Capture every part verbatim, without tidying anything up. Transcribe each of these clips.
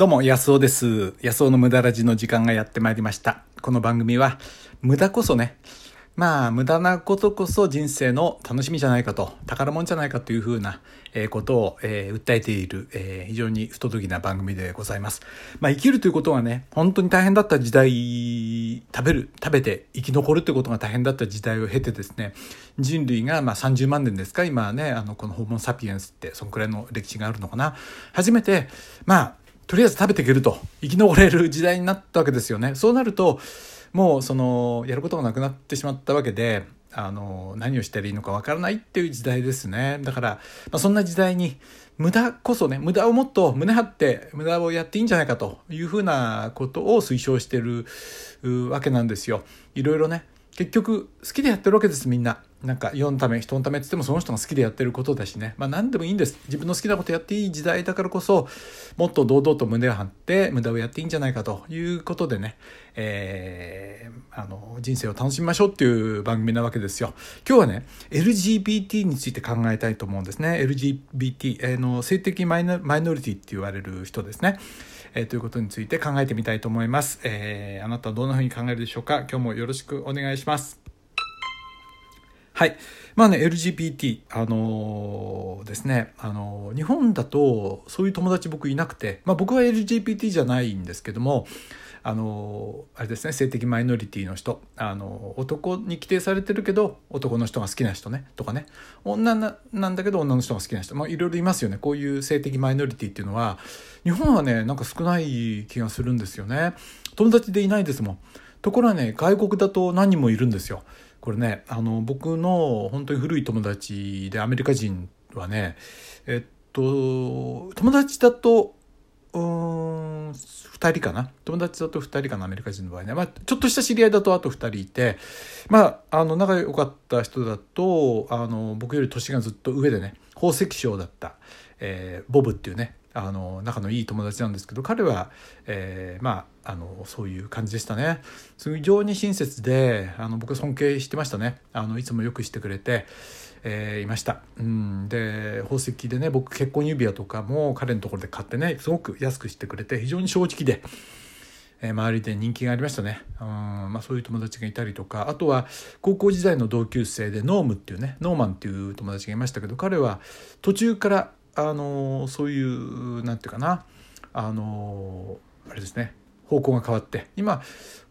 どうも安尾です。安尾の無駄ラジの時間がやってまいりました。この番組は無駄こそね、まあ無駄なことこそ人生の楽しみじゃないかと、宝物じゃないかというふうなことを、えー、訴えている、えー、非常に不届きな番組でございます。まあ生きるということはね、本当に大変だった時代、食べる食べて生き残るということが大変だった時代を経てですね、人類がまあさんじゅうまんねんですか、今ね、あのこのホモサピエンスってそのくらいの歴史があるのかな、初めてまあとりあえず食べていけると、生き残れる時代になったわけですよね。そうなるともうそのやることがなくなってしまったわけで、あの何をしたらいいのかわからないっていう時代ですね。だから、まあ、そんな時代に無駄こそね、無駄をもっと胸張って無駄をやっていいんじゃないかというふうなことを推奨しているわけなんですよ。いろいろね、結局好きでやってるわけです、みんな。なんか世のため人のためって言ってもその人が好きでやってることだしね、まあ何でもいいんです。自分の好きなことやっていい時代だからこそ、もっと堂々と胸を張って無駄をやっていいんじゃないかということでね、えー、あの人生を楽しみましょうっていう番組なわけですよ。今日はね エルジービーティー について考えたいと思うんですね。 エルジービーティー の性的マイノ、マイノリティって言われる人ですね、えー、ということについて考えてみたいと思います、えー、あなたはどんなふうに考えるでしょうか。今日もよろしくお願いします。はい、まあね エルジービーティー あのー、ですね、あのー、日本だとそういう友達僕いなくて、まあ僕は エルジービーティー じゃないんですけども、あのー、あれですね、性的マイノリティの人、あのー、男に規定されてるけど男の人が好きな人ねとかね、女な、なんだけど女の人が好きな人、まあいろいろいますよね。こういう性的マイノリティっていうのは日本はねなんか少ない気がするんですよね。友達でいないですもん。ところがね、外国だと何人もいるんですよ。これね、あの僕の本当に古い友達でアメリカ人はね、えっと友達だとうーんふたりかな、友達だとふたりかな、アメリカ人の場合ね、まあ、ちょっとした知り合いだとあとふたりいて、まああの仲良かった人だとあの僕より年がずっと上でね、宝石商だった、えー、ボブっていうね、あの仲のいい友達なんですけど、彼は、えー、まああのそういう感じでしたね。非常に親切で、あの僕は尊敬してましたね。あのいつもよくしてくれて、えー、いました、うん、で宝石でね、僕結婚指輪とかも彼のところで買ってね、すごく安くしてくれて、非常に正直で、えー、周りで人気がありましたね。うん、まあ、そういう友達がいたりとか、あとは高校時代の同級生でノームっていうね、ノーマンっていう友達がいましたけど、彼は途中からあのそういうなんていうかな、あのあれですね、方向が変わって今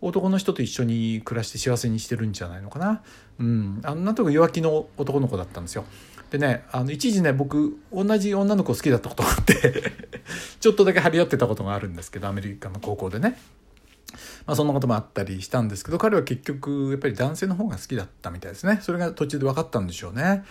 男の人と一緒に暮らして幸せにしてるんじゃないのかな、うん、あのなんとか弱気の男の子だったんですよ。でね、あの一時ね僕同じ女の子好きだったことがあってちょっとだけ張り合ってたことがあるんですけど、アメリカの高校でね、まあ、そんなこともあったりしたんですけど、彼は結局やっぱり男性の方が好きだったみたいですね。それが途中で分かったんでしょうね、ま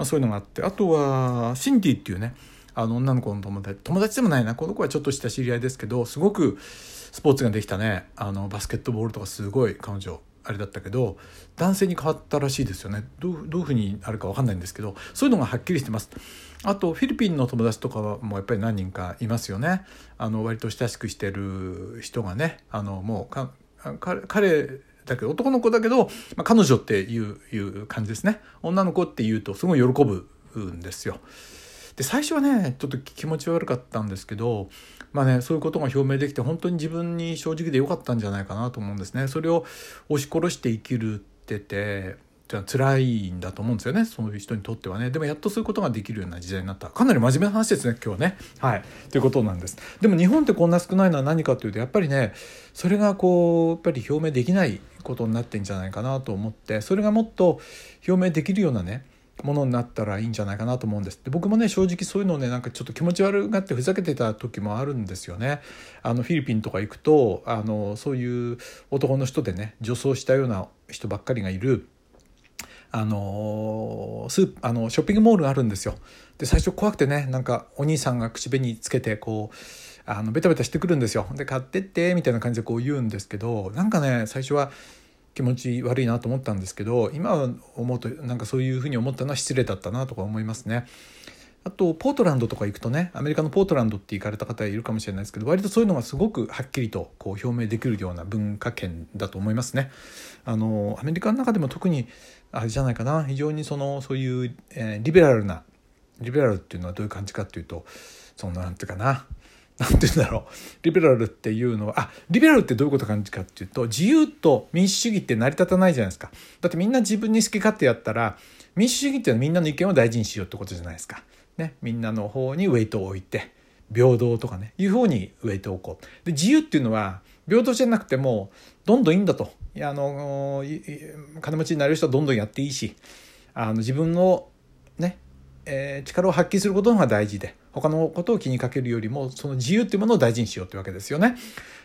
あ、そういうのがあって、あとはシンディっていうね、あの女の子の友達、友達でもないな、この子はちょっとした知り合いですけど、すごくスポーツができたね、あのバスケットボールとかすごい彼女あれだったけど、男性に変わったらしいですよね。どう、どういうふうにあるか分かんないんですけど、そういうのがはっきりしてます。あとフィリピンの友達とかはもうやっぱり何人かいますよね。あの割と親しくしてる人がね、あのもうかか彼だけど男の子だけど、まあ、彼女っていう、いう感じですね。女の子っていうとすごい喜ぶんですよ。で最初はねちょっと気持ち悪かったんですけど、まあね、そういうことが表明できて本当に自分に正直で良かったんじゃないかなと思うんですね。それを押し殺して生きるってて辛いんだと思うんですよね、そういう人にとってはね。でもやっとそういうことができるような時代になった。かなり真面目な話ですね今日はね、はい、ということなんです。でも日本ってこんな少ないのは何かというと、やっぱりねそれがこうやっぱり表明できないことになってんじゃないかなと思って、それがもっと表明できるようなねものになったらいいんじゃないかなと思うんです。で僕もね正直そういうのをねなんかちょっと気持ち悪がってふざけてた時もあるんですよね。あのフィリピンとか行くと、あのそういう男の人でね女装したような人ばっかりがいるあのスーあのショッピングモールがあるんですよ。で最初怖くてね、なんかお兄さんが口紅つけてこうあのベタベタしてくるんですよ。で買ってってみたいな感じでこう言うんですけど、なんかね最初は気持ち悪いなと思ったんですけど、今思うとなんかそういうふうに思ったのは失礼だったなとか思いますね。あとポートランドとか行くとね、アメリカのポートランドって行かれた方いるかもしれないですけど、割とそういうのがすごくはっきりとこう表明できるような文化圏だと思いますね。あのアメリカの中でも特にあれじゃないかな、非常にそのそういう、えー、リベラルなリベラルっていうのはどういう感じかっていうと、そのなんていうかななんていうんだろう、リベラルっていうのは、あ、リベラルってどういうことかっていうと、自由と民主主義って成り立たないじゃないですか。だってみんな自分に好き勝手やったら、民主主義っていうのはみんなの意見を大事にしようってことじゃないですか、ね、みんなの方にウェイトを置いて、平等とかね、いう方にウェイトを置こう。で、自由っていうのは平等じゃなくてもどんどんいいんだと、いや、あの金持ちになれる人はどんどんやっていいし、あの自分のね、えー、力を発揮することの方が大事で、他のことを気にかけるよりもその自由というものを大事にしようというわけですよね。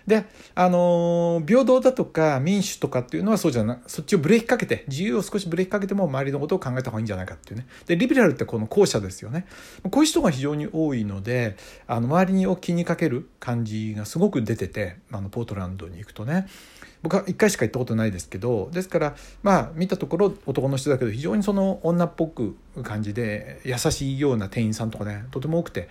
で、あのー、平等だとか民主とかっていうのはそうじゃな、そっちをブレーキかけて、自由を少しブレーキかけても周りのことを考えた方がいいんじゃないかっていうね。で、リベラルってこの後者ですよね。こういう人が非常に多いので、あの周りを気にかける感じがすごく出てて、あのポートランドに行くとね、僕はいっかいしか行ったことないですけど、ですからまあ見たところ男の人だけど、非常にその女っぽく感じで優しいような店員さんとかね、とても多くて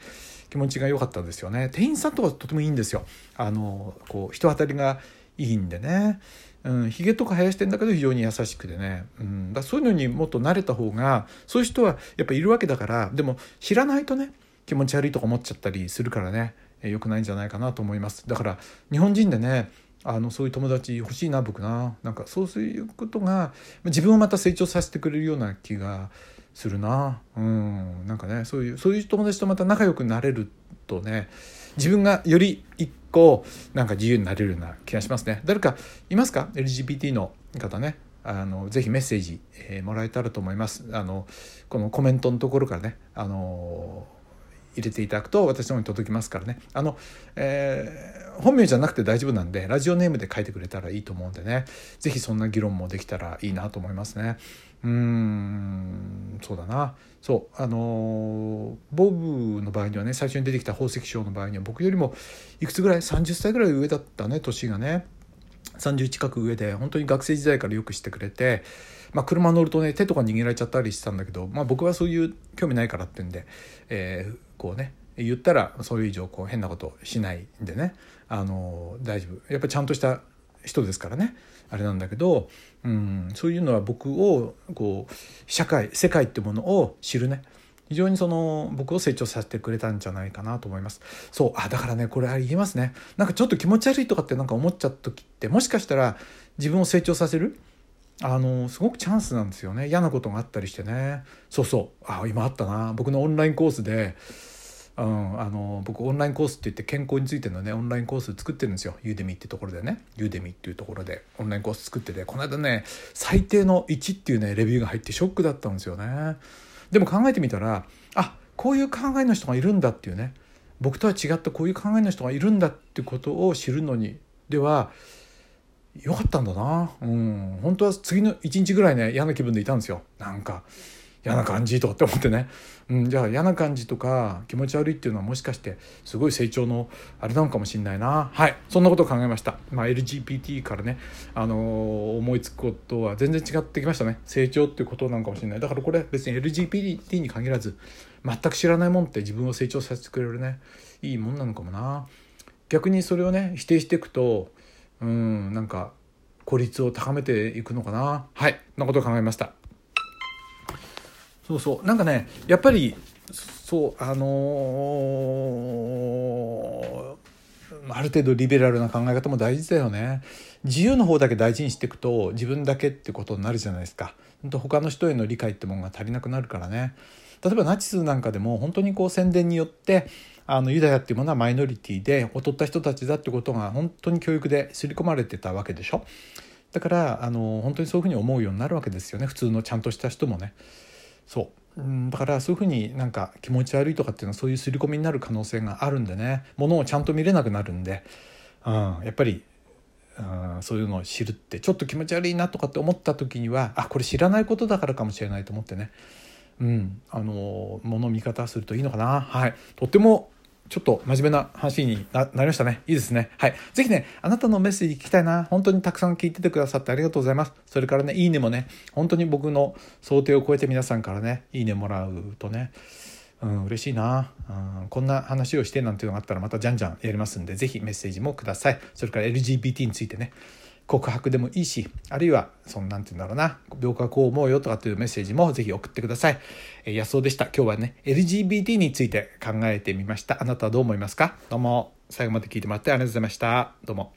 気持ちが良かったですよね。店員さんとかとてもいいんですよ。あのこう人当たりがいいんでね、うん、ひげとか生やしてんだけど非常に優しくてね、うん、だそういうのにもっと慣れた方が、そういう人はやっぱいるわけだから。でも知らないとね、気持ち悪いとか思っちゃったりするからね、良くないんじゃないかなと思います。だから日本人でね、あのそういう友達欲しいな、僕な。なんかそういうことが自分をまた成長させてくれるような気がするな。うん、なんかね、そういうそういう友達とまた仲良くなれるとね、自分がより一個なんか自由になれるような気がしますね。誰かいますか エルジービーティー の方ね。あのぜひメッセージ、えー、もらえたらと思います。あのこのコメントのところからね、あのー入れていただくと私の方に届きますからね。あの、えー、本名じゃなくて大丈夫なんで、ラジオネームで書いてくれたらいいと思うんでね、ぜひそんな議論もできたらいいなと思いますね。うーん、そうだな。そう、あのボブの場合にはね、最初に出てきた宝石商の場合には、僕よりもいくつぐらい、さんじゅっさいぐらい上だったね、年がね、さんじゅう近く上で、本当に学生時代からよくしてくれて、まあ、車乗るとね、手とか握られちゃったりしてたんだけど、まあ、僕はそういう興味ないからってんで、えー、こうね、言ったらそれ以上こう変なことしないんでね、あのー、大丈夫。やっぱちゃんとした人ですからね、あれなんだけど、うん、そういうのは僕をこう社会、世界ってものを知るね、非常にその僕を成長させてくれたんじゃないかなと思います。そう、あ、だからね、これ言えますね。なんかちょっと気持ち悪いとかってなんか思っちゃった時って、もしかしたら自分を成長させるあのすごくチャンスなんですよね。嫌なことがあったりしてね。そうそう、あ、今あったな。僕のオンラインコースで、うん、あの僕オンラインコースって言って健康についてのねオンラインコース作ってるんですよ。 Udemy ってところでね、 Udemy っていうところでオンラインコース作ってて、この間ね最低のいちっていうねレビューが入ってショックだったんですよね。でも考えてみたら、あ、こういう考えの人がいるんだっていうね、僕とは違ったこういう考えの人がいるんだってことを知るのにではよかったんだな。うん、本当は次のいちにちぐらいね嫌な気分でいたんですよ。なんか嫌な感じとかって思ってね、うん、じゃあ嫌な感じとか気持ち悪いっていうのはもしかしてすごい成長のあれなのかもしれないな。はい、そんなことを考えました、まあ、エルジービーティー からね、あのー、思いつくことは全然違ってきましたね。成長っていうことなのかもしれない。だからこれ別に エルジービーティー に限らず全く知らないもんって自分を成長させてくれるね、いいもんなのかもな。逆にそれをね否定していくと、うん、なんか孤立を高めていくのかな。はい、そんなことを考えました。そうそう、なんかねやっぱりそう、あのー、ある程度リベラルな考え方も大事だよね。自由の方だけ大事にしていくと自分だけってことになるじゃないですか。ほんと他の人への理解ってものが足りなくなるからね。例えばナチスなんかでも本当にこう宣伝によって、あのユダヤっていうものはマイノリティで劣った人たちだってことが本当に教育で刷り込まれてたわけでしょ。だからあの本当にそういうふうに思うようになるわけですよね、普通のちゃんとした人もね。そう、うん、だからそういうふうになんか気持ち悪いとかっていうのはそういう刷り込みになる可能性があるんでね、ものをちゃんと見れなくなるんで、うん、やっぱり、うん、そういうのを知るって、ちょっと気持ち悪いなとかって思った時には、あ、これ知らないことだからかもしれないと思ってね、うん、あのもの見方するといいのかな。はい、とってもちょっと真面目な話に な, なりましたね。いいですね。はい、ぜひねあなたのメッセージ聞きたいな。本当にたくさん聞いててくださってありがとうございます。それからね、いいねもね、本当に僕の想定を超えて皆さんからねいいねもらうとね、うん、嬉しいな、うん、こんな話をしてなんていうのがあったらまたじゃんじゃんやりますんで、ぜひメッセージもください。それから エルジービーティー についてね、告白でもいいし、あるいはそのなんていうんだろうな、僕はこう思うよとかっていうメッセージもぜひ送ってください。えー、安尾でした。今日はね エルジービーティー について考えてみました。あなたはどう思いますか？どうも最後まで聞いてもらってありがとうございました。どうも。